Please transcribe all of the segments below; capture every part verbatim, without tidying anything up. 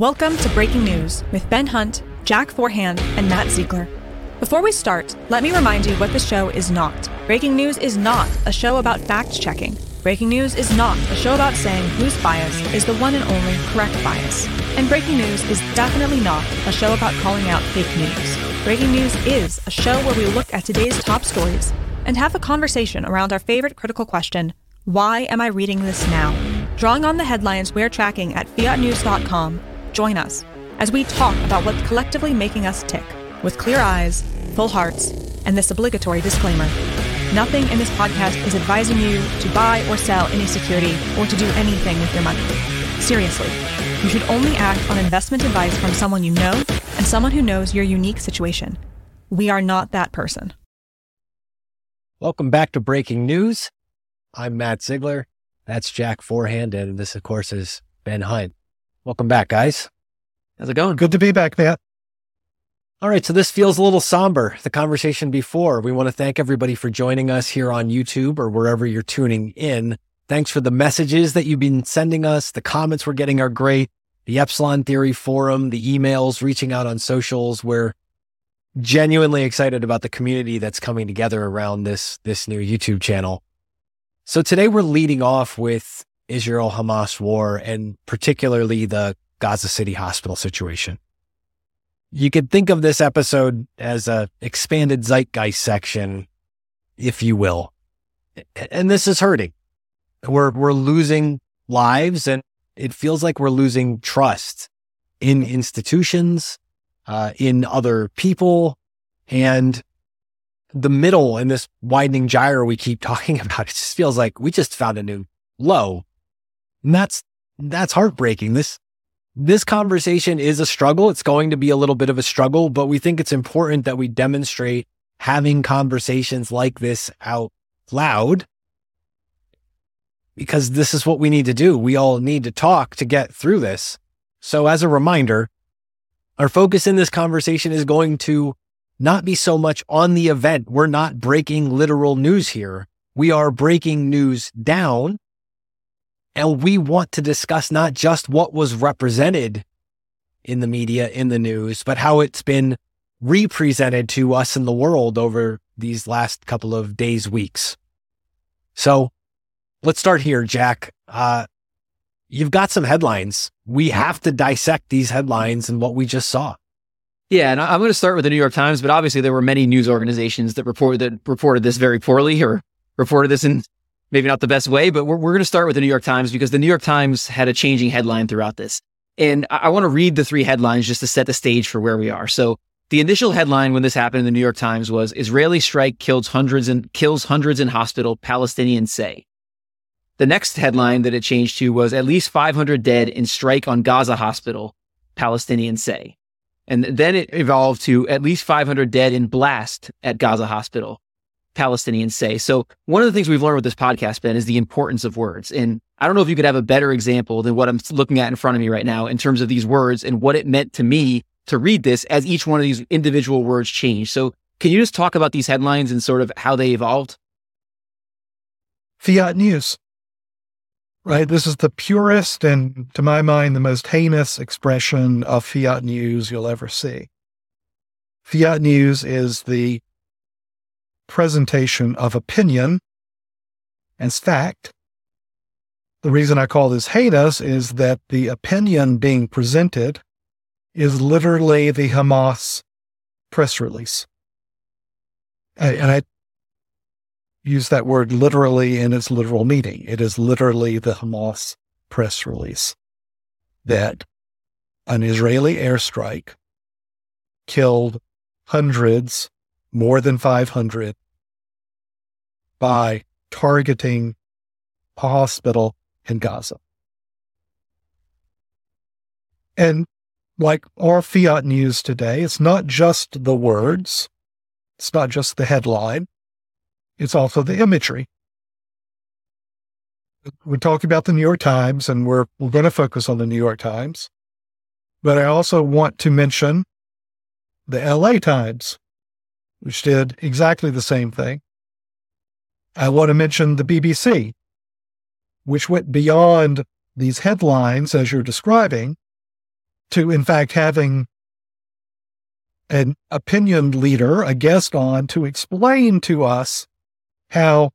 Welcome to Breaking News with Ben Hunt, Jack Forehand, and Matt Ziegler. Before we start, let me remind you what the show is not. Breaking News is not a show about fact-checking. Breaking News is not a show about saying whose bias is the one and only correct bias. And Breaking News is definitely not a show about calling out fake news. Breaking News is a show where we look at today's top stories and have a conversation around our favorite critical question, why am I reading this now? Drawing on the headlines we're tracking at fiat news dot com, join us as we talk about what's collectively making us tick with clear eyes, full hearts, and this obligatory disclaimer. Nothing in this podcast is advising you to buy or sell any security or to do anything with your money. Seriously, you should only act on investment advice from someone you know and someone who knows your unique situation. We are not that person. Welcome back to Breaking News. I'm Matt Ziegler. That's Jack Forehand. And this, of course, is Ben Hunt. Welcome back, guys. How's it going? Good to be back, Matt. All right, so this feels a little somber, the conversation before. We want to thank everybody for joining us here on YouTube or wherever you're tuning in. Thanks for the messages that you've been sending us. The comments we're getting are great. The Epsilon Theory forum, the emails, reaching out on socials. We're genuinely excited about the community that's coming together around this, this new YouTube channel. So today we're leading off with Israel-Hamas war and particularly the Gaza City hospital situation. You could think of this episode as a expanded zeitgeist section, if you will. And this is hurting. We're we're losing lives, and it feels like we're losing trust in institutions, uh, in other people, and the middle in this widening gyre we keep talking about. It just feels like we just found a new low, and that's that's heartbreaking. This. This conversation is a struggle. It's going to be a little bit of a struggle, but we think it's important that we demonstrate having conversations like this out loud because this is what we need to do. We all need to talk to get through this. So as a reminder, our focus in this conversation is going to not be so much on the event. We're not breaking literal news here. We are breaking news down. And we want to discuss not just what was represented in the media, in the news, but how it's been represented to us in the world over these last couple of days, weeks. So let's start here, Jack. Uh, you've got some headlines. We have to dissect these headlines and what we just saw. Yeah, and I'm going to start with the New York Times, but obviously there were many news organizations that reported that reported this very poorly or reported this in maybe not the best way, but we're, we're going to start with the New York Times because the New York Times had a changing headline throughout this. And I, I want to read the three headlines just to set the stage for where we are. So the initial headline when this happened in the New York Times was Israeli strike kills hundreds and kills hundreds in hospital, Palestinians say. The next headline that it changed to was at least five hundred dead in strike on Gaza hospital, Palestinians say. And then it evolved to at least five hundred dead in blast at Gaza hospital, Palestinians say. So one of the things we've learned with this podcast, Ben, is the importance of words. And I don't know if you could have a better example than what I'm looking at in front of me right now in terms of these words and what it meant to me to read this as each one of these individual words changed. So can you just talk about these headlines and sort of how they evolved? Fiat news, right? This is the purest and, to my mind, the most heinous expression of fiat news you'll ever see. Fiat news is the presentation of opinion as fact. The reason I call this heinous is that the opinion being presented is literally the Hamas press release. And I use that word literally in its literal meaning. It is literally the Hamas press release that an Israeli airstrike killed hundreds, more than five hundred, by targeting a hospital in Gaza. And like our fiat news today, it's not just the words, it's not just the headline, it's also the imagery. We're talking about the New York Times, and we're, we're going to focus on the New York Times, but I also want to mention the L A Times, which did exactly the same thing. I want to mention the B B C, which went beyond these headlines, as you're describing, to, in fact, having an opinion leader, a guest on, to explain to us how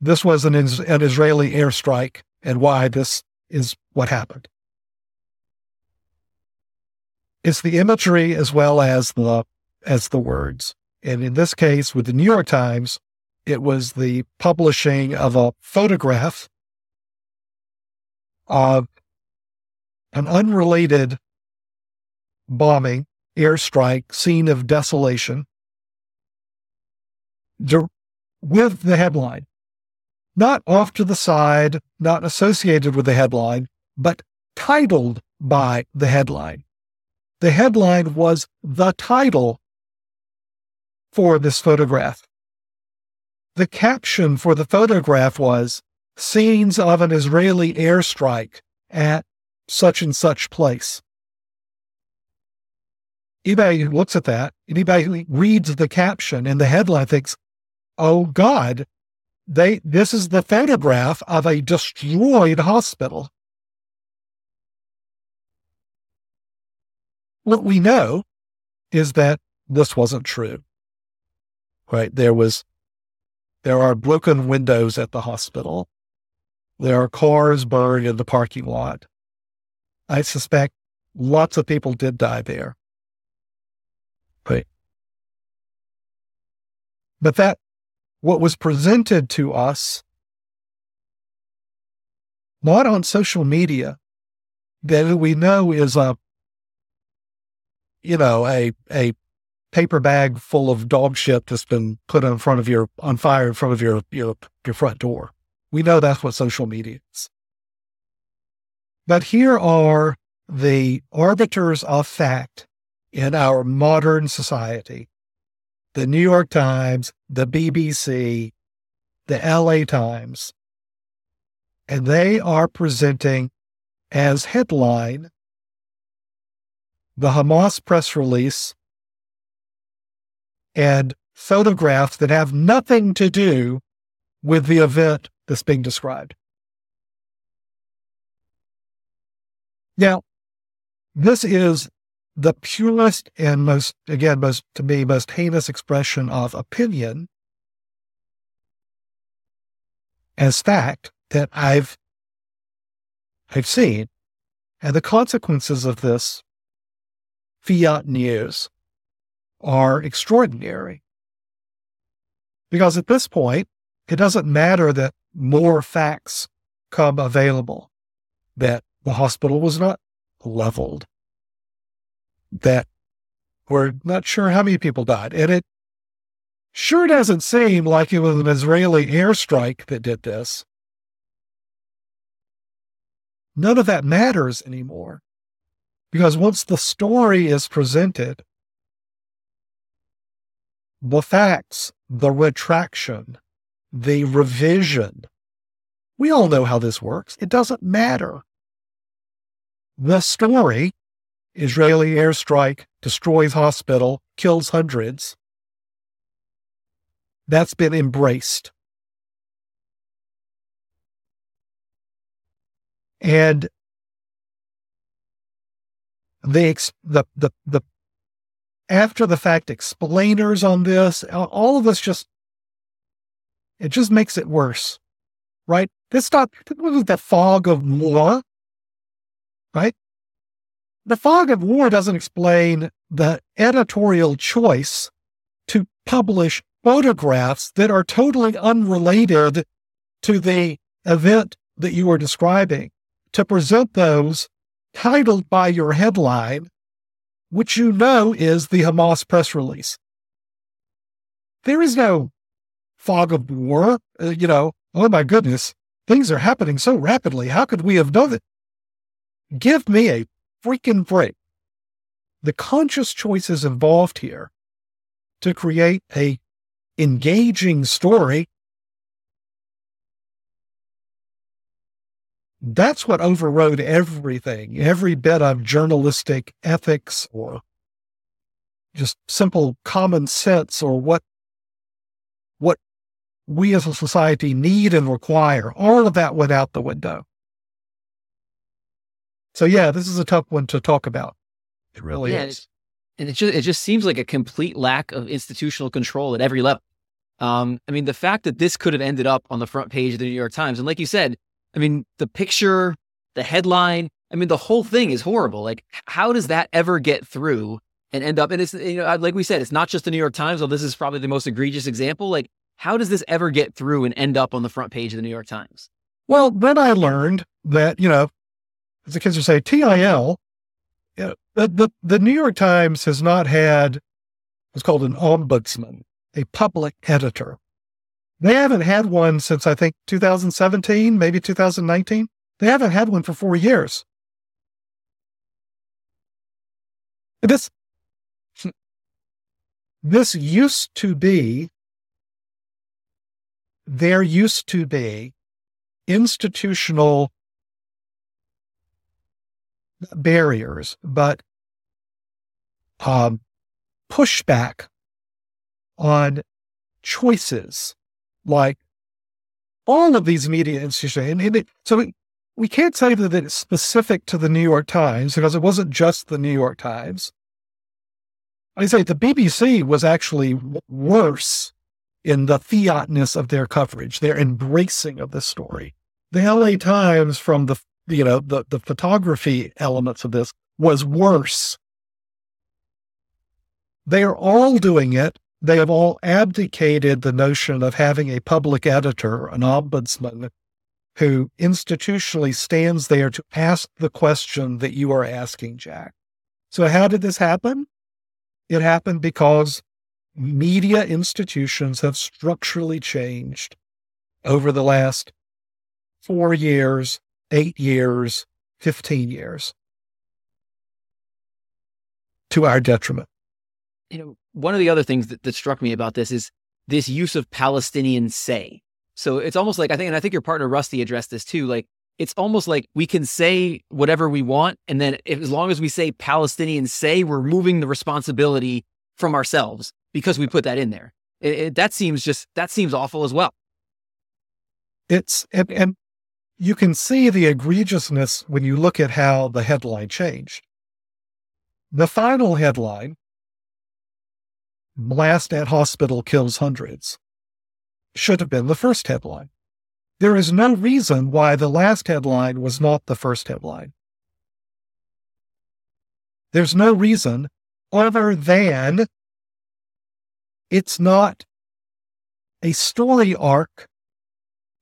this was an, is- an Israeli airstrike and why this is what happened. It's the imagery as well as the as the words. And in this case, with the New York Times, it was the publishing of a photograph of an unrelated bombing, airstrike, scene of desolation, with the headline. Not off to the side, not associated with the headline, but titled by the headline. The headline was the title for this photograph. The caption for the photograph was, "Scenes of an Israeli airstrike at such and such place." Anybody who looks at that, anybody who reads the caption and the headline thinks, oh God, they this is the photograph of a destroyed hospital. What we know is that this wasn't true, right? There was, there are broken windows at the hospital. There are cars burned in the parking lot. I suspect lots of people did die there. Right. But that, what was presented to us, not on social media, that we know is a you know, a, a paper bag full of dog shit that's been put in front of your, on fire in front of your, your, your front door. We know that's what social media is. But here are the arbiters of fact in our modern society: the New York Times, the B B C, the L A Times. And they are presenting as headline the Hamas press release and photographs that have nothing to do with the event that's being described. Now, this is the purest and most, again, most to me, most heinous expression of opinion as fact that I've I've seen, and the consequences of this fiat news are extraordinary. Because at this point, it doesn't matter that more facts come available, that the hospital was not leveled, that we're not sure how many people died. And it sure doesn't seem like it was an Israeli airstrike that did this. None of that matters anymore. Because once the story is presented, the facts, the retraction, the revision, we all know how this works. It doesn't matter. The story, Israeli airstrike, destroys hospital, kills hundreds, that's been embraced. And The, the the the after the fact explainers on this, all of this just it just makes it worse, right? This not what was the fog of war, right? The fog of war doesn't explain the editorial choice to publish photographs that are totally unrelated to the event that you were describing, to present those titled by your headline, which you know is the Hamas press release. There is no fog of war, uh, you know, oh my goodness, things are happening so rapidly. How could we have done it? Give me a freaking break. The conscious choices involved here to create a engaging story, that's what overrode everything, every bit of journalistic ethics or just simple common sense or what what we as a society need and require. All of that went out the window. So yeah, this is a tough one to talk about. It really yeah, is. And it just, it just seems like a complete lack of institutional control at every level. Um, I mean, the fact that this could have ended up on the front page of the New York Times, and like you said, I mean, the picture, the headline, I mean, the whole thing is horrible. Like, how does that ever get through and end up? And it's, you know, like we said, it's not just the New York Times, though this is probably the most egregious example. Like, how does this ever get through and end up on the front page of the New York Times? Well, then I learned that, you know, as the kids would say, T I L, you know, the, the, the New York Times has not had what's called an ombudsman, a public editor. They haven't had one since, I think, two thousand seventeen, maybe two thousand nineteen. They haven't had one for four years. This, this used to be, there used to be institutional barriers, but um, pushback on choices like all of these media institutions. And, and it, so we, we can't say that it's specific to the New York Times because it wasn't just the New York Times. I say the B B C was actually worse in the fiatness of their coverage, their embracing of this story. The L A Times, from the you know the, the photography elements of this, was worse. They are all doing it. They have all abdicated the notion of having a public editor, an ombudsman, who institutionally stands there to ask the question that you are asking, Jack. So how did this happen? It happened because media institutions have structurally changed over the last four years, eight years, fifteen years, to our detriment. You know, one of the other things that, that struck me about this is this use of Palestinian say. So it's almost like, I think, and I think your partner Rusty addressed this too, like, it's almost like we can say whatever we want. And then if, as long as we say Palestinian say, we're moving the responsibility from ourselves because we put that in there. It, it, that seems just, that seems awful as well. It's, and, and you can see the egregiousness when you look at how the headline changed. The final headline, blast at hospital kills hundreds, should have been the first headline. There is no reason why the last headline was not the first headline. There's no reason other than it's not a story arc.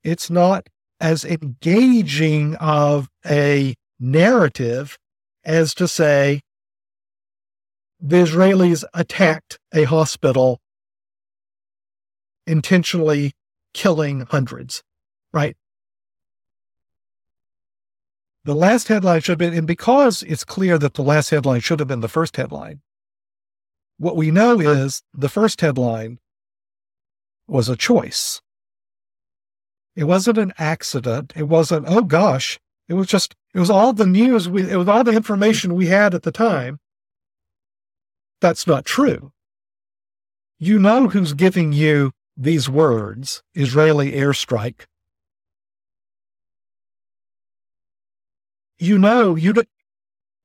It's not as engaging of a narrative as to say the Israelis attacked a hospital, intentionally killing hundreds, right? The last headline should have been, and because it's clear that the last headline should have been the first headline, what we know is the first headline was a choice. It wasn't an accident. It wasn't, oh gosh, it was just, it was all the news, we, it was all the information we had at the time. That's not true. You know who's giving you these words, Israeli airstrike. You know, you don't,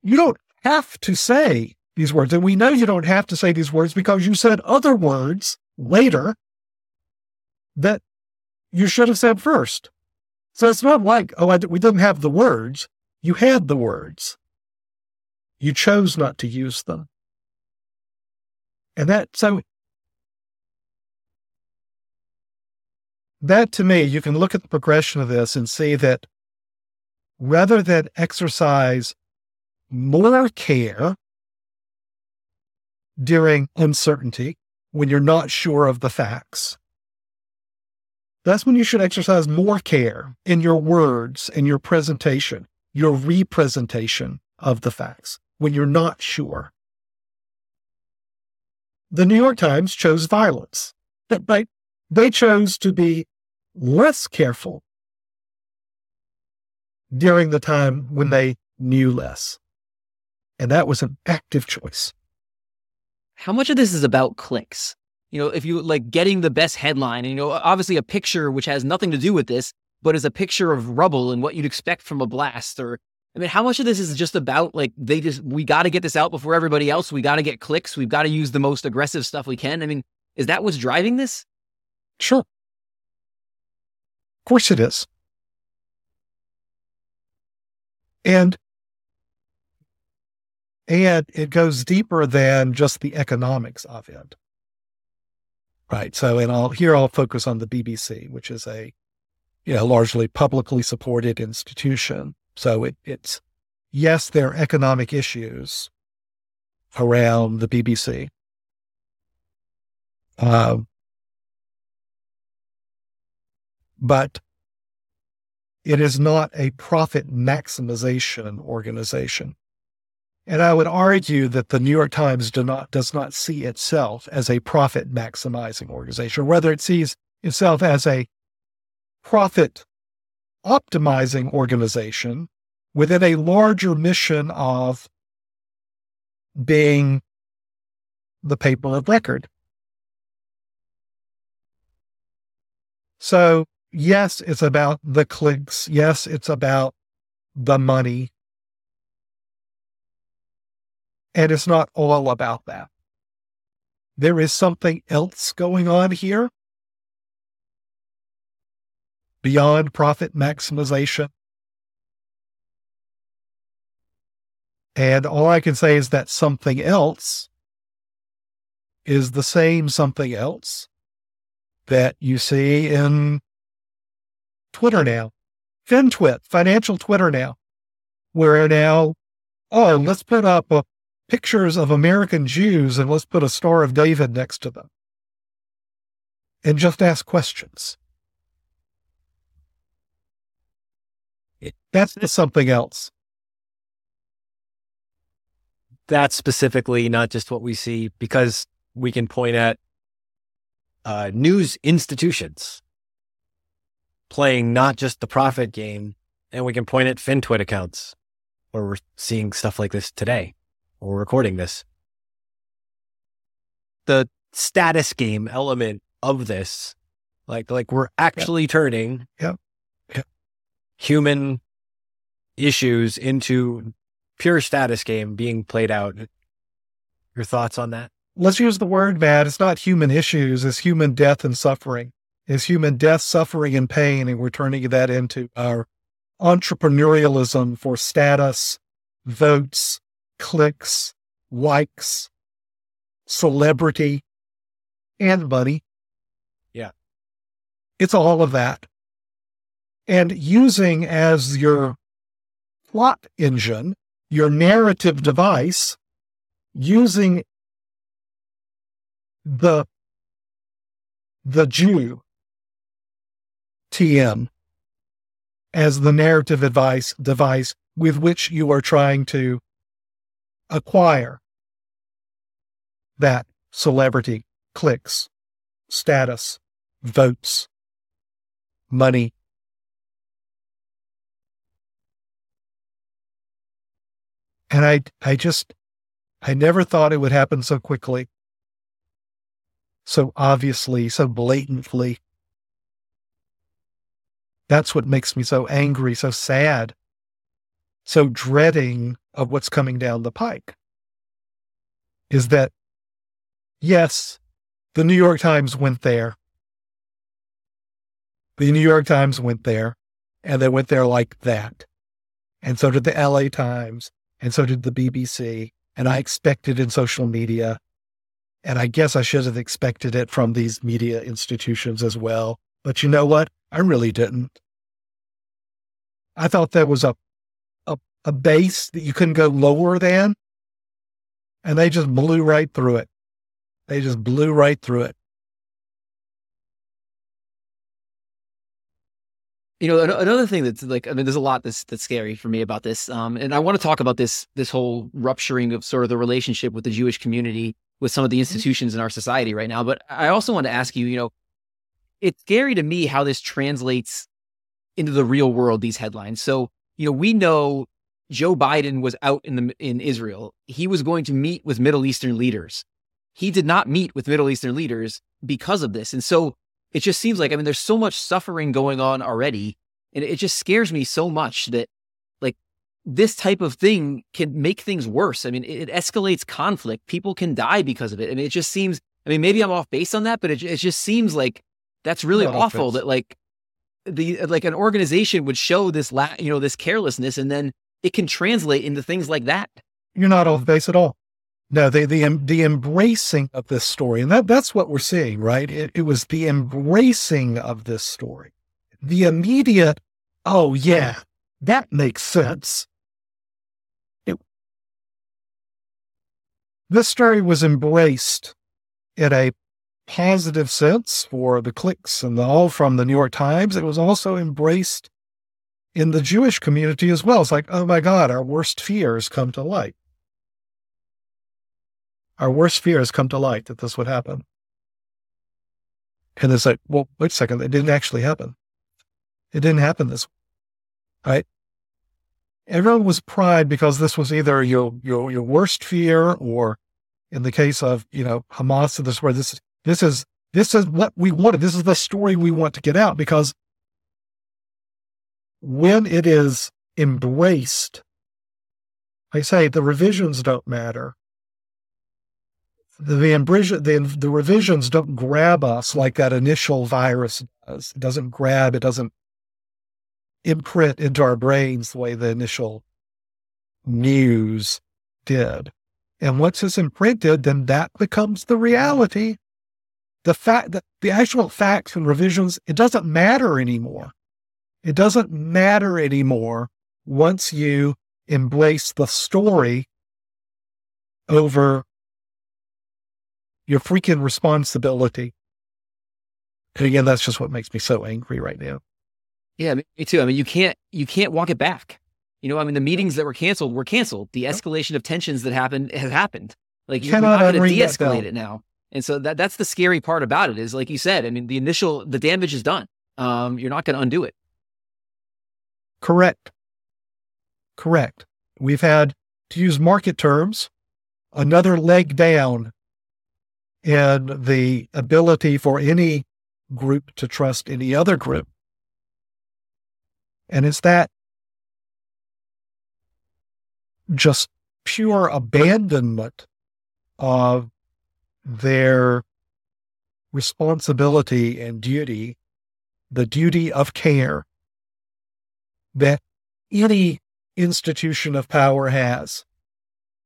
you don't have to say these words. And we know you don't have to say these words because you said other words later that you should have said first. So it's not like, oh, I, we didn't have the words. You had the words. You chose not to use them. And that, so that to me, you can look at the progression of this and see that rather than exercise more care during uncertainty, when you're not sure of the facts, that's when you should exercise more care in your words, in your presentation, your representation of the facts, when you're not sure. The New York Times chose violence. Right? They chose to be less careful during the time when they knew less. And that was an active choice. How much of this is about clicks? You know, if you like getting the best headline, and, you know, obviously a picture which has nothing to do with this, but is a picture of rubble and what you'd expect from a blast, or I mean, how much of this is just about like, they just, we got to get this out before everybody else. We got to get clicks. We've got to use the most aggressive stuff we can. I mean, is that what's driving this? Sure. Of course it is. And, and it goes deeper than just the economics of it. Right. So, and I'll, here I'll focus on the B B C, which is a, you know, largely publicly supported institution. So it, it's, yes, there are economic issues around the B B C. Um, but it is not a profit maximization organization. And I would argue that the New York Times do not, does not see itself as a profit maximizing organization, whether it sees itself as a profit optimizing organization within a larger mission of being the paper of record. So yes, it's about the clicks. Yes, it's about the money. And it's not all about that. There is something else going on here beyond profit maximization. And all I can say is that something else is the same something else that you see in Twitter now, FinTwit, financial Twitter now, where now, oh, let's put up a pictures of American Jews and let's put a Star of David next to them and just ask questions. That's something else. That's specifically not just what we see, because we can point at uh, news institutions playing not just the profit game, and we can point at FinTwit accounts where we're seeing stuff like this today. We're recording this. The status game element of this, like, like we're actually yep. turning yep. Yep. human issues into pure status game being played out. Your thoughts on that? Let's use the word, Matt. It's not human issues. It's human death and suffering. It's human death, suffering, and pain. And we're turning that into our entrepreneurialism for status, votes, clicks, likes, celebrity, and money. Yeah. It's all of that. And using as your plot engine, your narrative device, using the, the Jew T M as the narrative advice device with which you are trying to acquire that celebrity, clicks, status, votes, money. And I, I just, I never thought it would happen so quickly, so obviously, so blatantly. That's what makes me so angry, so sad, so dreading of what's coming down the pike, is that, yes, the New York Times went there. The New York Times went there, and they went there like that. And so did the L A Times, and so did the B B C, and I expected in social media, and I guess I should have expected it from these media institutions as well. But you know what? I really didn't. I thought that was a a base that you couldn't go lower than, and they just blew right through it. They just blew right through it. You know, another thing that's like, I mean, there's a lot that's, that's scary for me about this. Um, and I want to talk about this, this whole rupturing of sort of the relationship with the Jewish community, with some of the institutions in our society right now. But I also want to ask you, you know, it's scary to me how this translates into the real world, these headlines. So, you know, we know Joe Biden was out in the in Israel. He was going to meet with Middle Eastern leaders. He did not meet with Middle Eastern leaders because of this. And so it just seems like, I mean, there's so much suffering going on already. And it just scares me so much that, like, this type of thing can make things worse. I mean, it, it escalates conflict. People can die because of it. I mean, it just seems, I mean, maybe I'm off base on that, but it, it just seems like that's really Not awful that like the, like an organization would show this, la- you know, this carelessness, and then it can translate into things like that. You're not off base at all. No, the, the, the embracing of this story, and that, that's what we're seeing, right? It, it was the embracing of this story, the immediate, oh yeah, that makes sense. It, this story was embraced in a positive sense for the clicks and the all from the New York Times. It was also embraced in the Jewish community as well. It's like, oh my God, our worst fears come to light. Our worst fears come to light that this would happen. And it's like, well, wait a second, it didn't actually happen. It didn't happen this way, right? Everyone was primed because this was either your, your, your worst fear, or in the case of, you know, Hamas, this where this, this is, this is what we wanted. This is the story we want to get out, because when it is embraced, I say the revisions don't matter. The, the, the revisions don't grab us like that initial virus does. It doesn't grab, it doesn't imprint into our brains the way the initial news did. And once it's imprinted, then that becomes the reality. The fact that the actual facts and revisions, it doesn't matter anymore. It doesn't matter anymore once you embrace the story over your freaking responsibility. And again, that's just what makes me so angry right now. Yeah, me too. I mean, you can't, you can't walk it back. You know, I mean, the meetings that were canceled were canceled. The escalation of tensions that happened has happened. Like, you're not going to de-escalate it now. And so that, that's the scary part about it is, like you said, I mean, the initial, the damage is done. Um, you're not going to undo it. Correct. Correct. We've had, to use market terms, another leg down and the ability for any group to trust any other group. And it's that just pure abandonment of their responsibility and duty, the duty of care that any institution of power has,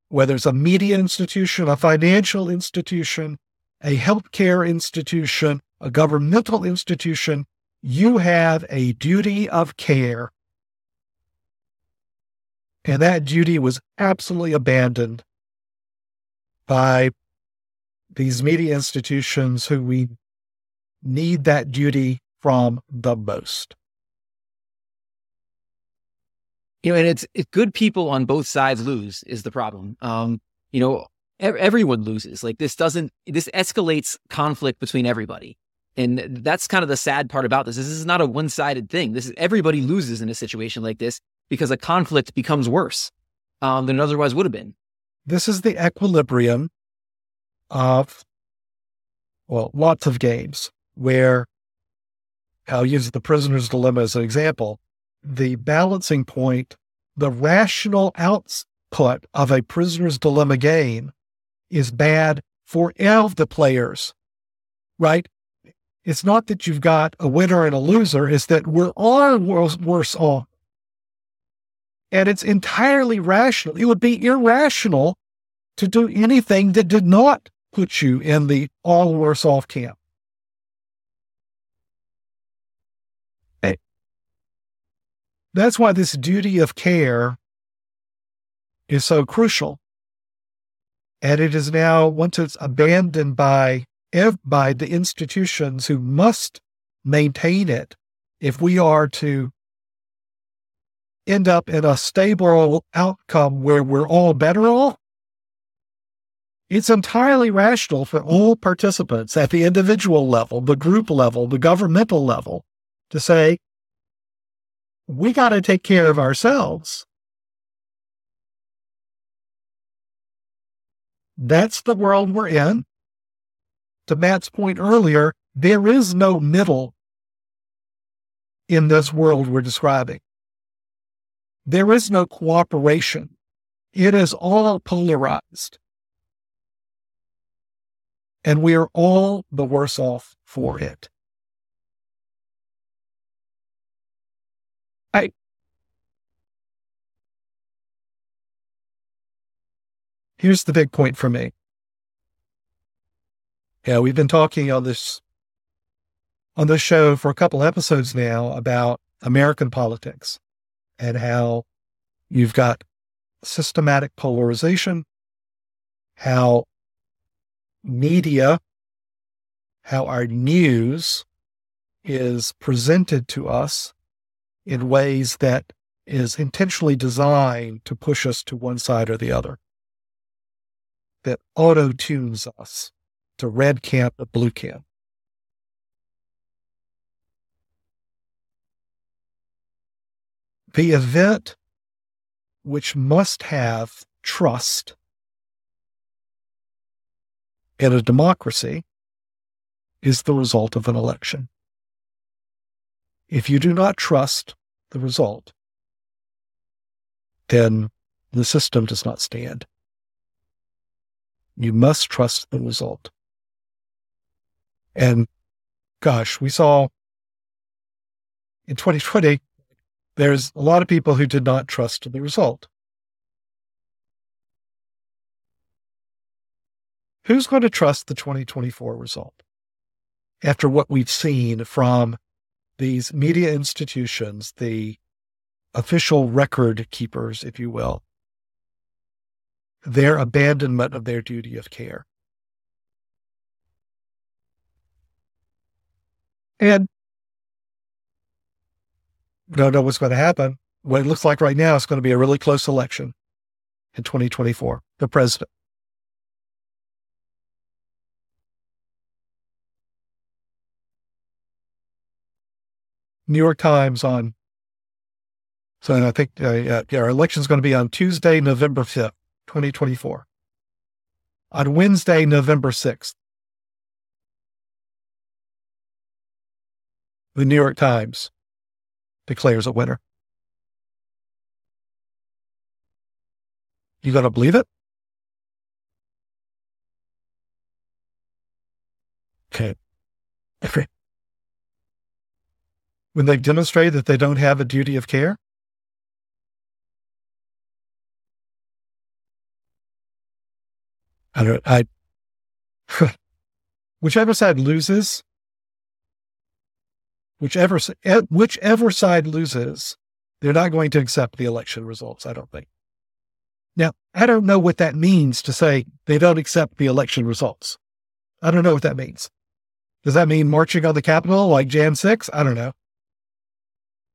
whether it's a media institution, a financial institution, a healthcare institution, a governmental institution, you have a duty of care. And that duty was absolutely abandoned by these media institutions who we need that duty from the most. You know, and it's, it's good people on both sides lose is the problem. Um, you know, everyone loses. Like, this doesn't, this escalates conflict between everybody. And that's kind of the sad part about this. This is not a one-sided thing. This is, everybody loses in a situation like this because a conflict becomes worse um, than it otherwise would have been. This is the equilibrium of, well, lots of games where, I'll use the prisoner's dilemma as an example. The balancing point, the rational output of a prisoner's dilemma game is bad for all of the players, right? It's not that you've got a winner and a loser. It's that we're all worse off. And it's entirely rational. It would be irrational to do anything that did not put you in the all worse off camp. That's why this duty of care is so crucial. And it is now, once it's abandoned by, by the institutions who must maintain it, if we are to end up in a stable outcome where we're all better off, it's entirely rational for all participants at the individual level, the group level, the governmental level, to say, we got to take care of ourselves. That's the world we're in. To Matt's point earlier, there is no middle in this world we're describing. There is no cooperation. It is all polarized. And we are all the worse off for it. I, here's the big point for me. Yeah, we've been talking on this on this show for a couple episodes now about American politics and how you've got systematic polarization, how media, how our news is presented to us in ways that is intentionally designed to push us to one side or the other, that auto-tunes us to red camp or blue camp. The event which must have trust in a democracy is the result of an election. If you do not trust the result, then the system does not stand. You must trust the result. And gosh, we saw in twenty twenty, there's a lot of people who did not trust the result. Who's going to trust the twenty twenty-four result after what we've seen from these media institutions, the official record keepers, if you will, their abandonment of their duty of care? And we don't know what's going to happen. What it looks like right now is going to be a really close election in twenty twenty-four, the president. New York Times on, so I think uh, yeah, our election is going to be on Tuesday, November fifth, twenty twenty-four. On Wednesday, November sixth, the New York Times declares a winner. You going to believe it? Okay. When they've demonstrated that they don't have a duty of care? I don't, I, whichever side loses, whichever, whichever side loses, they're not going to accept the election results, I don't think. Now, I don't know what that means to say they don't accept the election results. I don't know what that means. Does that mean marching on the Capitol like January sixth? I don't know.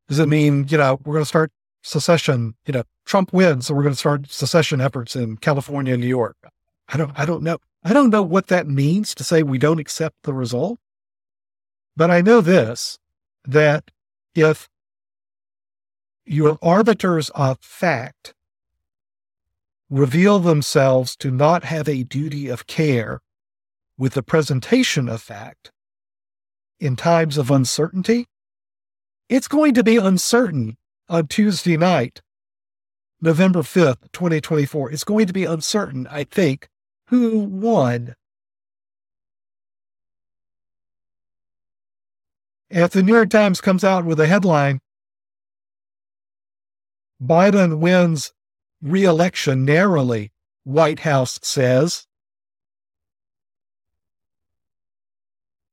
Does it mean, you know, we're going to start secession, you know, Trump wins, so we're going to start secession efforts in California and New York? I don't, I don't know. I don't know what that means to say we don't accept the result. But I know this, that if your arbiters of fact reveal themselves to not have a duty of care with the presentation of fact in times of uncertainty, it's going to be uncertain on Tuesday night, November fifth, twenty twenty-four. It's going to be uncertain, I think, who won. If the New York Times comes out with a headline, Biden wins re-election narrowly, White House says,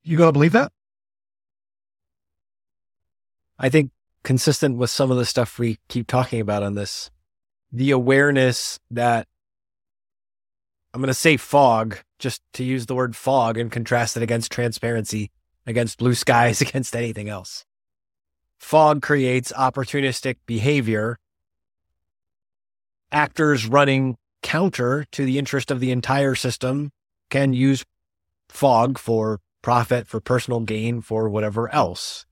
you going to believe that? I think consistent with some of the stuff we keep talking about on this, the awareness that, I'm going to say fog, just to use the word fog and contrast it against transparency, against blue skies, against anything else. Fog creates opportunistic behavior, actors running counter to the interest of the entire system can use fog for profit, for personal gain, for whatever else.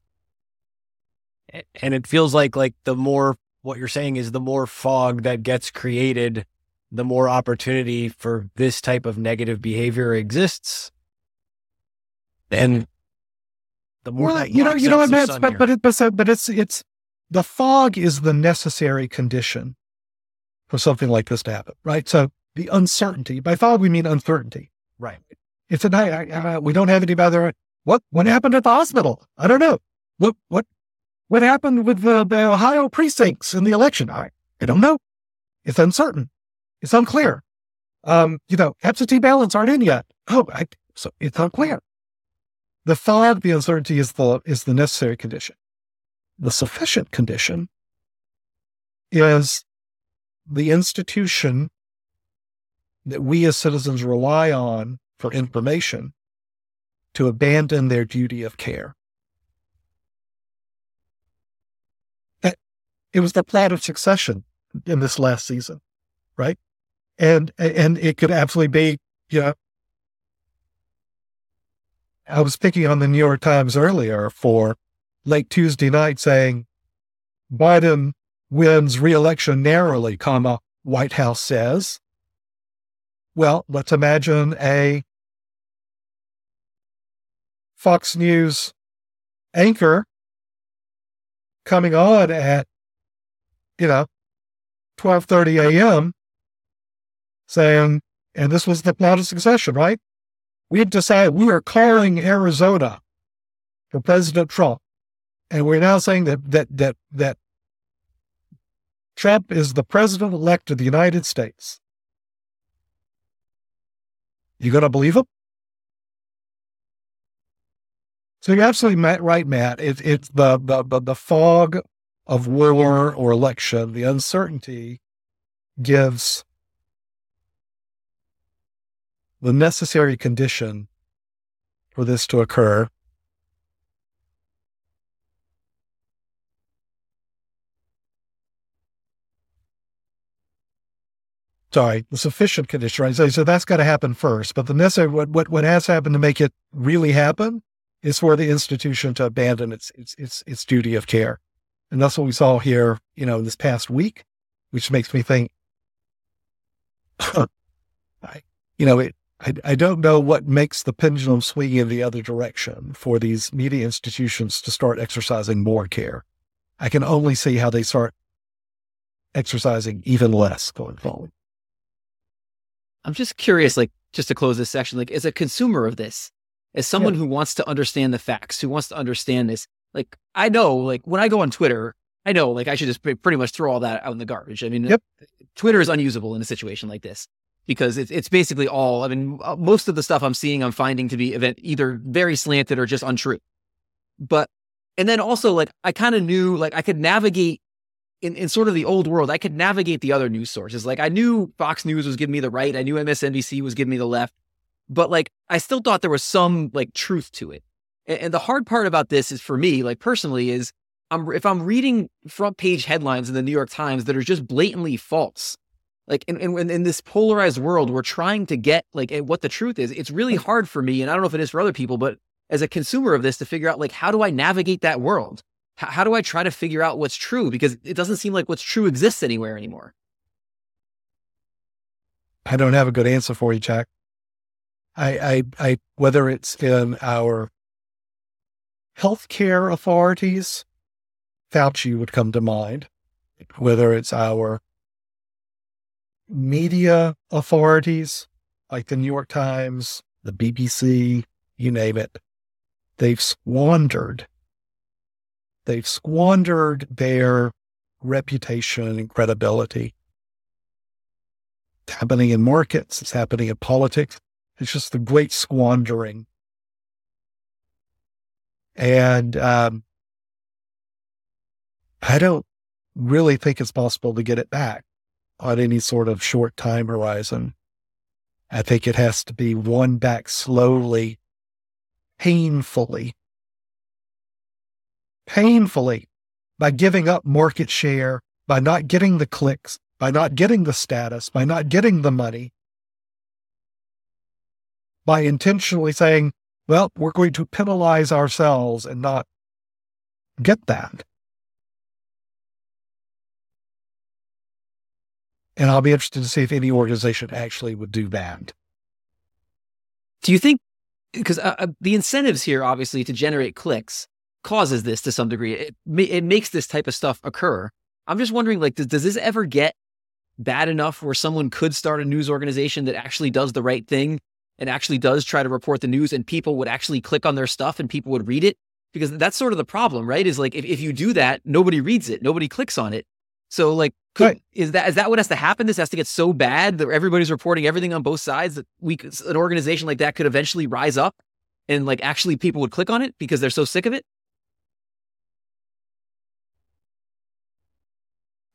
And it feels like, like the more, what you're saying is the more fog that gets created, the more opportunity for this type of negative behavior exists. And the more, well, that you know, you know, but, but, but, but, but it's, it's, the fog is the necessary condition for something like this to happen, right? So the uncertainty, by fog, we mean uncertainty. Right. It's a night, uh, we don't have anybody. What, what happened at the hospital? I don't know. What, what, what happened with the, the Ohio precincts in the election? I, I don't know. It's uncertain. It's unclear. Um, you know, absentee ballots aren't in yet. Oh, I, so it's unclear. The fog, the uncertainty is the, is the necessary condition. The sufficient condition is the institution that we as citizens rely on for information to abandon their duty of care. It was the plan of succession in this last season, right? And and it could absolutely be, you know, I was picking on the New York Times earlier for late Tuesday night saying, Biden wins re-election narrowly, comma, White House says. Well, let's imagine a Fox News anchor coming on at, you know, twelve thirty a.m. saying, and this was the plot of succession, right? We had decided we were calling Arizona for President Trump. And we're now saying that, that, that, that Trump is the president-elect of the United States. You going to believe him? So you're absolutely right, Matt. It, it's the, the, the fog of war or election, the uncertainty gives the necessary condition for this to occur. Sorry, the sufficient condition, right? So, so that's got to happen first. But the necessary, what, what, what has happened to make it really happen is for the institution to abandon its, its, its, its duty of care. And that's what we saw here, you know, this past week, which makes me think, I, you know, it, I, I don't know what makes the pendulum swing in the other direction for these media institutions to start exercising more care. I can only see how they start exercising even less going forward. I'm just curious, like, just to close this section, like, as a consumer of this, as someone yeah. who wants to understand the facts, who wants to understand this, like, I know, like, when I go on Twitter, I know, like, I should just pretty much throw all that out in the garbage. I mean, yep. Twitter is unusable in a situation like this because it's, it's basically all, I mean, most of the stuff I'm seeing, I'm finding to be event either very slanted or just untrue. But, and then also, like, I kind of knew, like, I could navigate In, in sort of the old world, I could navigate the other news sources. Like, I knew Fox News was giving me the right. I knew M S N B C was giving me the left. But, like, I still thought there was some, like, truth to it. And, and the hard part about this is, for me, like, personally, is I'm, if I'm reading front page headlines in the New York Times that are just blatantly false, like, in, in, in this polarized world, we're trying to get, like, at what the truth is. It's really hard for me, and I don't know if it is for other people, but as a consumer of this, to figure out, like, how do I navigate that world? How do I try to figure out what's true? Because it doesn't seem like what's true exists anywhere anymore. I don't have a good answer for you, Jack. I, I, I whether it's in our healthcare authorities, Fauci would come to mind. Whether it's our media authorities, like the New York Times, the B B C, you name it, they've squandered They've squandered their reputation and credibility. It's happening in markets. It's happening in politics. It's just the great squandering. And um, I don't really think it's possible to get it back on any sort of short time horizon. I think it has to be won back slowly, painfully. Painfully, by giving up market share, by not getting the clicks, by not getting the status, by not getting the money, by intentionally saying, well, we're going to penalize ourselves and not get that. And I'll be interested to see if any organization actually would do that. Do you think, because uh, the incentives here, obviously, to generate clicks causes this to some degree. It it makes this type of stuff occur. I'm just wondering, like, does, does this ever get bad enough where someone could start a news organization that actually does the right thing and actually does try to report the news, and people would actually click on their stuff and people would read it? Because that's sort of the problem, right? Is like, if, if you do that, nobody reads it, nobody clicks on it. So like, could, right. is that is that what has to happen? This has to get so bad that everybody's reporting everything on both sides that we could, an organization like that could eventually rise up and like actually people would click on it because they're so sick of it?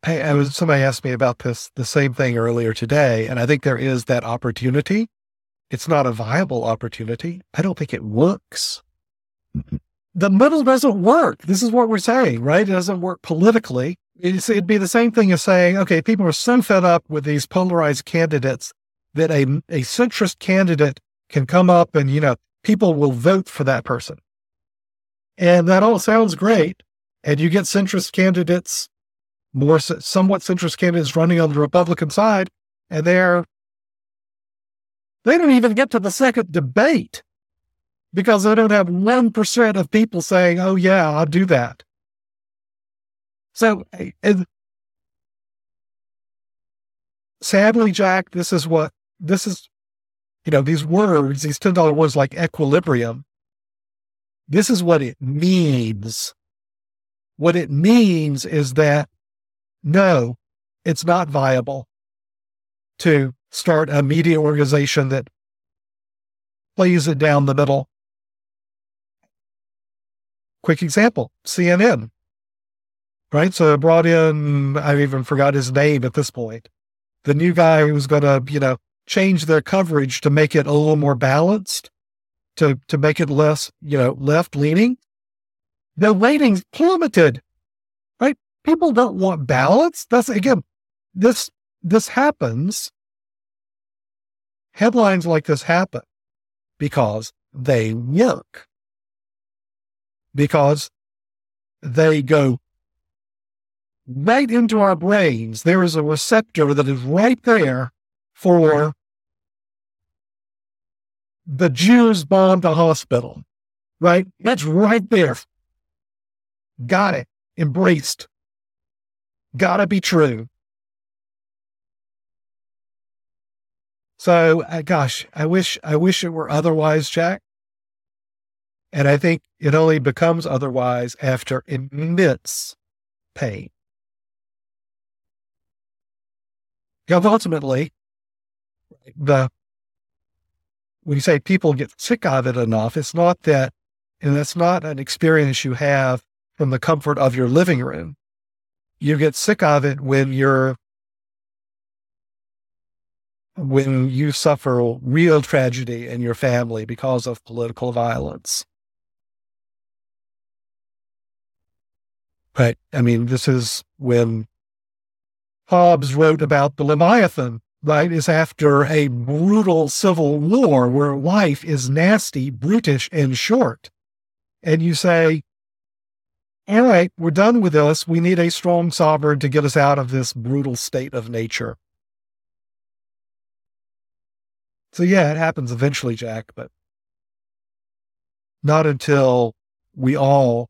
I, I was somebody asked me about this, the same thing earlier today, and I think there is that opportunity. It's not a viable opportunity. I don't think it works. The middle doesn't work. This is what we're saying, right? It doesn't work politically. It's, it'd be the same thing as saying, okay, people are so fed up with these polarized candidates that a, a centrist candidate can come up and, you know, people will vote for that person. And that all sounds great. And you get centrist candidates, more somewhat centrist candidates running on the Republican side, and they're They don't even get to the second debate because they don't have one percent of people saying, oh, yeah, I'll do that. So and sadly, Jack, this is what this is, you know, these words, these ten dollar words like equilibrium. This is what it means. What it means is that, no, it's not viable to start a media organization that plays it down the middle. Quick example, C N N, right? So I brought in, I even forgot his name at this point, the new guy who was going to, you know, change their coverage to make it a little more balanced, to, to make it less, you know, left leaning. The ratings plummeted, right? People don't want balance. That's again, this, this happens. Headlines like this happen because they work, because they go right into our brains. There is a receptor that is right there for the Jews bombed a hospital, right? That's right there. Got it. Embraced. Gotta be true. So, uh, gosh, I wish I wish it were otherwise, Jack. And I think it only becomes otherwise after immense pain. Because ultimately, the when you say people get sick of it enough, it's not that, and that's not an experience you have from the comfort of your living room. You get sick of it when you're when you suffer real tragedy in your family because of political violence. Right. I mean, this is when Hobbes wrote about the Leviathan, right? It's after a brutal civil war where life is nasty, brutish, and short. And you say, all right, we're done with this. We need a strong sovereign to get us out of this brutal state of nature. So yeah, it happens eventually, Jack, but not until we all,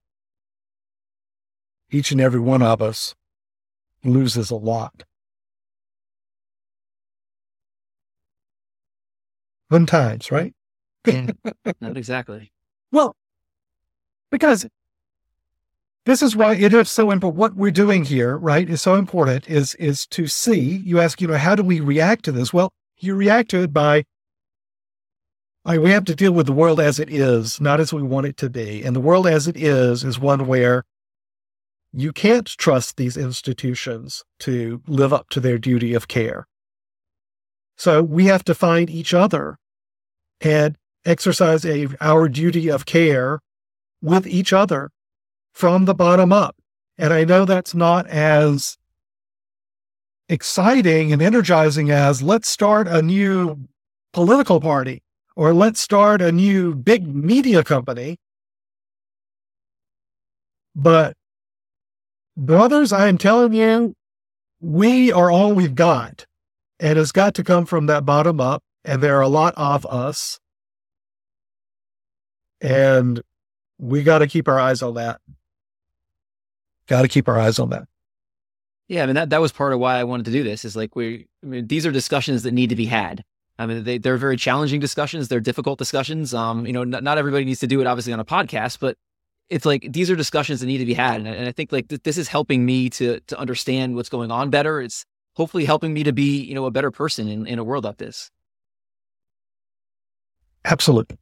each and every one of us, loses a lot. Fun times, right? Yeah, not exactly. Well, because this is why it is so important. What we're doing here, right, is so important is, is to see, you ask, you know, how do we react to this? Well, you react to it by I mean, we have to deal with the world as it is, not as we want it to be. And the world as it is is one where you can't trust these institutions to live up to their duty of care. So we have to find each other and exercise a, our duty of care with each other from the bottom up. And I know that's not as exciting and energizing as let's start a new political party. Or let's start a new big media company. But brothers, I am telling you, we are all we've got. And it's got to come from that bottom up. And there are a lot of us. And we got to keep our eyes on that. Got to keep our eyes on that. Yeah, I mean, that, that was part of why I wanted to do this is like we, I mean, these are discussions that need to be had. I mean, they, they're very challenging discussions. They're difficult discussions. Um, you know, not, not everybody needs to do it, obviously, on a podcast, but it's like these are discussions that need to be had. And I, and I think like th- this is helping me to to understand what's going on better. It's hopefully helping me to be, you know, a better person in, in a world like this. Absolutely.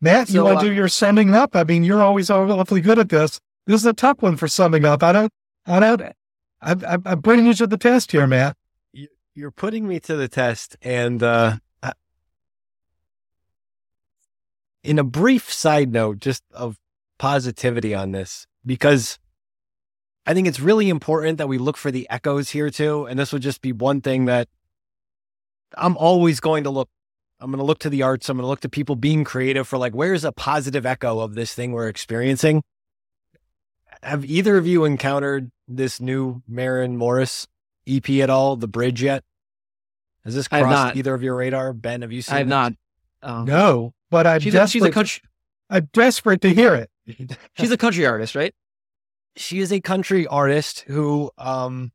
Matt, you so, want to uh, do your summing up? I mean, you're always awfully good at this. This is a tough one for summing up. I don't, I don't, I'm, I'm putting you to the test here, Matt. You're putting me to the test. And uh, I, in a brief side note, just of positivity on this, because I think it's really important that we look for the echoes here too. And this would just be one thing that I'm always going to look. I'm going to look to the arts. I'm going to look to people being creative for like, where's a positive echo of this thing we're experiencing? Have either of you encountered this new Marin Morris E P at all, The Bridge, yet? Has this crossed either of your radar? Ben, have you seen it? I have not. Um, no, but I'm, she's desperate, a, she's a country, I'm desperate to hear it. She's a country artist, right? She is a country artist who um,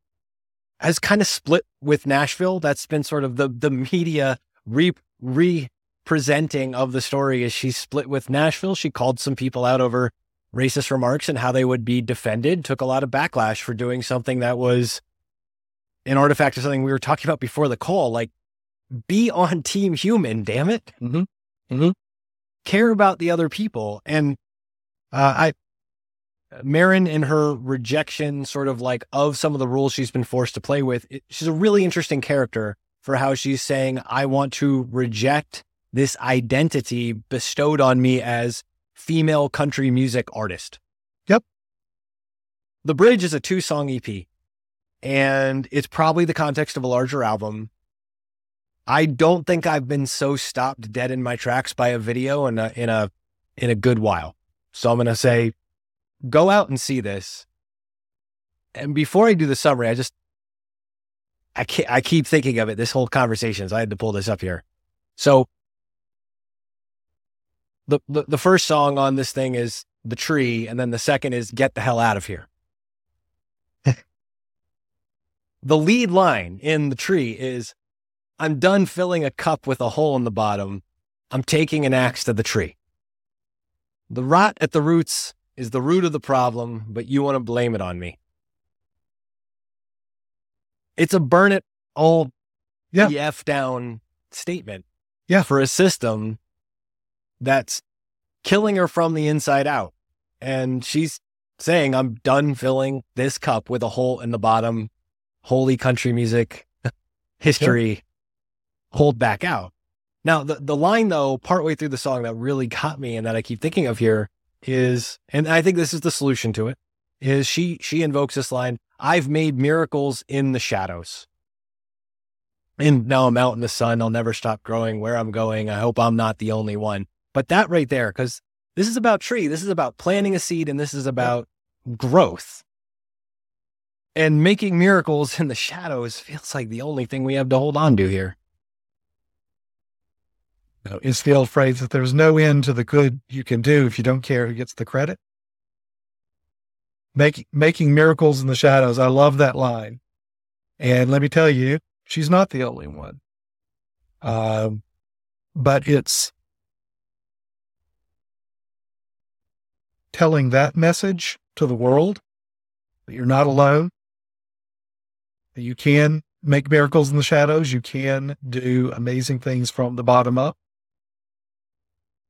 has kind of split with Nashville. That's been sort of the, the media re- re-presenting of the story is she split with Nashville. She called some people out over racist remarks and how they would be defended, took a lot of backlash for doing something that was an artifact of something we were talking about before the call, like be on team human, damn it. Mm-hmm. Mm-hmm. Care about the other people. And uh, I, Marin and her rejection sort of like of some of the rules she's been forced to play with, it, she's a really interesting character for how she's saying, I want to reject this identity bestowed on me as female country music artist. Yep. The Bridge is a two-song E P, and it's probably the context of a larger album. I don't think I've been so stopped dead in my tracks by a video in a, in a, in a good while. So I'm going to say, go out and see this. And before I do the summary, I just, I can't, I keep thinking of it. This whole conversation, so I had to pull this up here. So The, the the first song on this thing is The Tree, and then the second is Get the Hell Out of Here. The lead line in The Tree is, I'm done filling a cup with a hole in the bottom. I'm taking an axe to the tree. The rot at the roots is the root of the problem, but you want to blame it on me. It's a burn it all yeah. B F down statement yeah. for a system that's killing her from the inside out. And she's saying, I'm done filling this cup with a hole in the bottom. Holy country music history, hold back out. Now, the, the line, though, partway through the song that really got me and that I keep thinking of here is, and I think this is the solution to it, is she she invokes this line, I've made miracles in the shadows. And now I'm out in the sun. I'll never stop growing where I'm going. I hope I'm not the only one. But that right there, because this is about tree, this is about planting a seed, and this is about growth. And making miracles in the shadows feels like the only thing we have to hold on to here. No, it's the old phrase that there's no end to the good you can do if you don't care who gets the credit. Make, making miracles in the shadows. I love that line. And let me tell you, she's not the only one. Uh, but it's telling that message to the world that you're not alone, that you can make miracles in the shadows, you can do amazing things from the bottom up,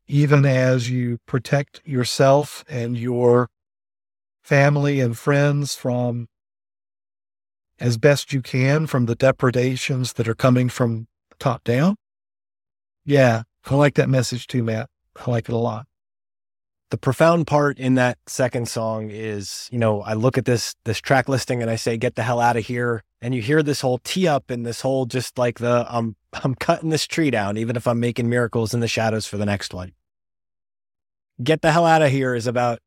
even as you protect yourself and your family and friends from, as best you can, from the depredations that are coming from the top down. Yeah, I like that message too, Matt. I like it a lot. The profound part in that second song is, you know, I look at this this track listing and I say, get the hell out of here. And you hear this whole tee up and this whole just like the, I'm, I'm cutting this tree down, even if I'm making miracles in the shadows for the next one. Get the hell out of here is about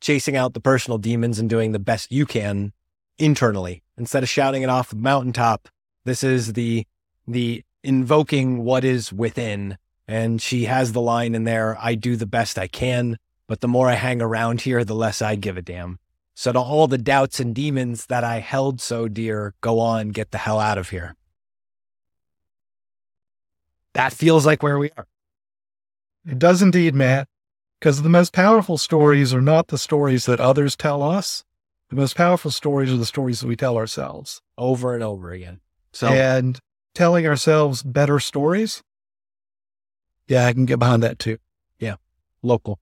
chasing out the personal demons and doing the best you can internally. Instead of shouting it off the mountaintop, this is the the invoking what is within. And she has the line in there, I do the best I can, but the more I hang around here, the less I give a damn. So to all the doubts and demons that I held so dear, go on, get the hell out of here. That feels like where we are. It does indeed, Matt, because the most powerful stories are not the stories that others tell us. The most powerful stories are the stories that we tell ourselves. Over and over again. So, and telling ourselves better stories. Yeah, I can get behind that too. Yeah. Local.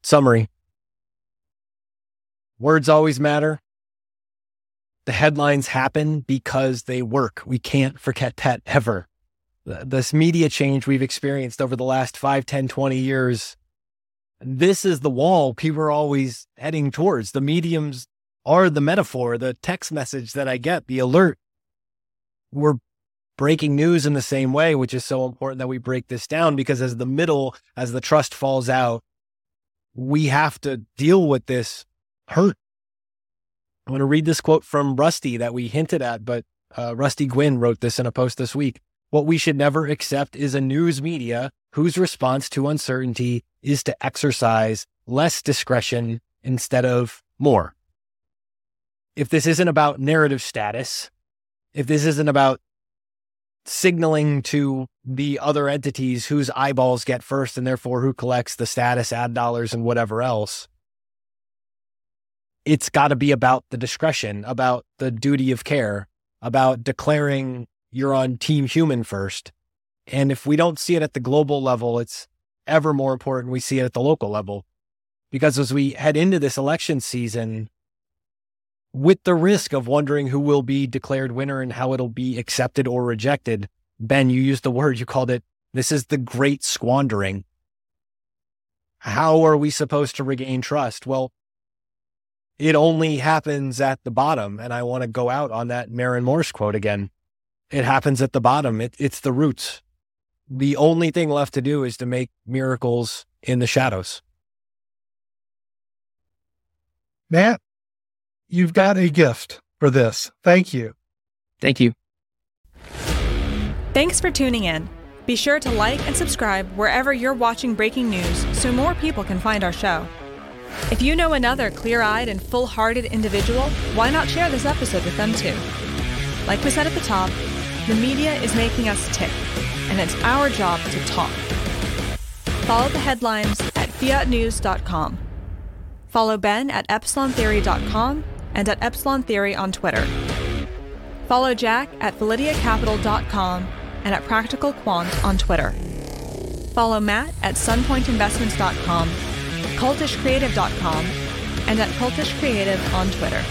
Summary. Words always matter. The headlines happen because they work. We can't forget that ever. This media change we've experienced over the last five, ten, twenty years, this is the wall people are always heading towards. The mediums are the metaphor, the text message that I get, the alert. We're breaking news in the same way, which is so important that we break this down, because as the middle, as the trust falls out, we have to deal with this hurt. I want to read this quote from Rusty that we hinted at, but uh, Rusty Gwynn wrote this in a post this week. What we should never accept is a news media whose response to uncertainty is to exercise less discretion instead of more. If this isn't about narrative status, if this isn't about signaling to the other entities whose eyeballs get first and therefore who collects the status, ad dollars, and whatever else, it's got to be about the discretion, about the duty of care, about declaring you're on team human first. And if we don't see it at the global level, it's ever more important we see it at the local level. Because as we head into this election season, with the risk of wondering who will be declared winner and how it'll be accepted or rejected, Ben, you used the word, you called it, this is the great squandering. How are we supposed to regain trust? Well, it only happens at the bottom. And I want to go out on that Marin Morris quote again. It happens at the bottom. It, it's the roots. The only thing left to do is to make miracles in the shadows. Matt, you've got a gift for this. Thank you. Thank you. Thanks for tuning in. Be sure to like and subscribe wherever you're watching breaking news so more people can find our show. If you know another clear-eyed and full-hearted individual, why not share this episode with them too? Like we said at the top, the media is making us tick, and it's our job to talk. Follow the headlines at fiat news dot com. Follow Ben at epsilon theory dot com and at Epsilon Theory on Twitter. Follow Jack at validia capital dot com and at Practical Quant on Twitter. Follow Matt at sunpoint investments dot com, cultish creative dot com, and at cultish creative on Twitter.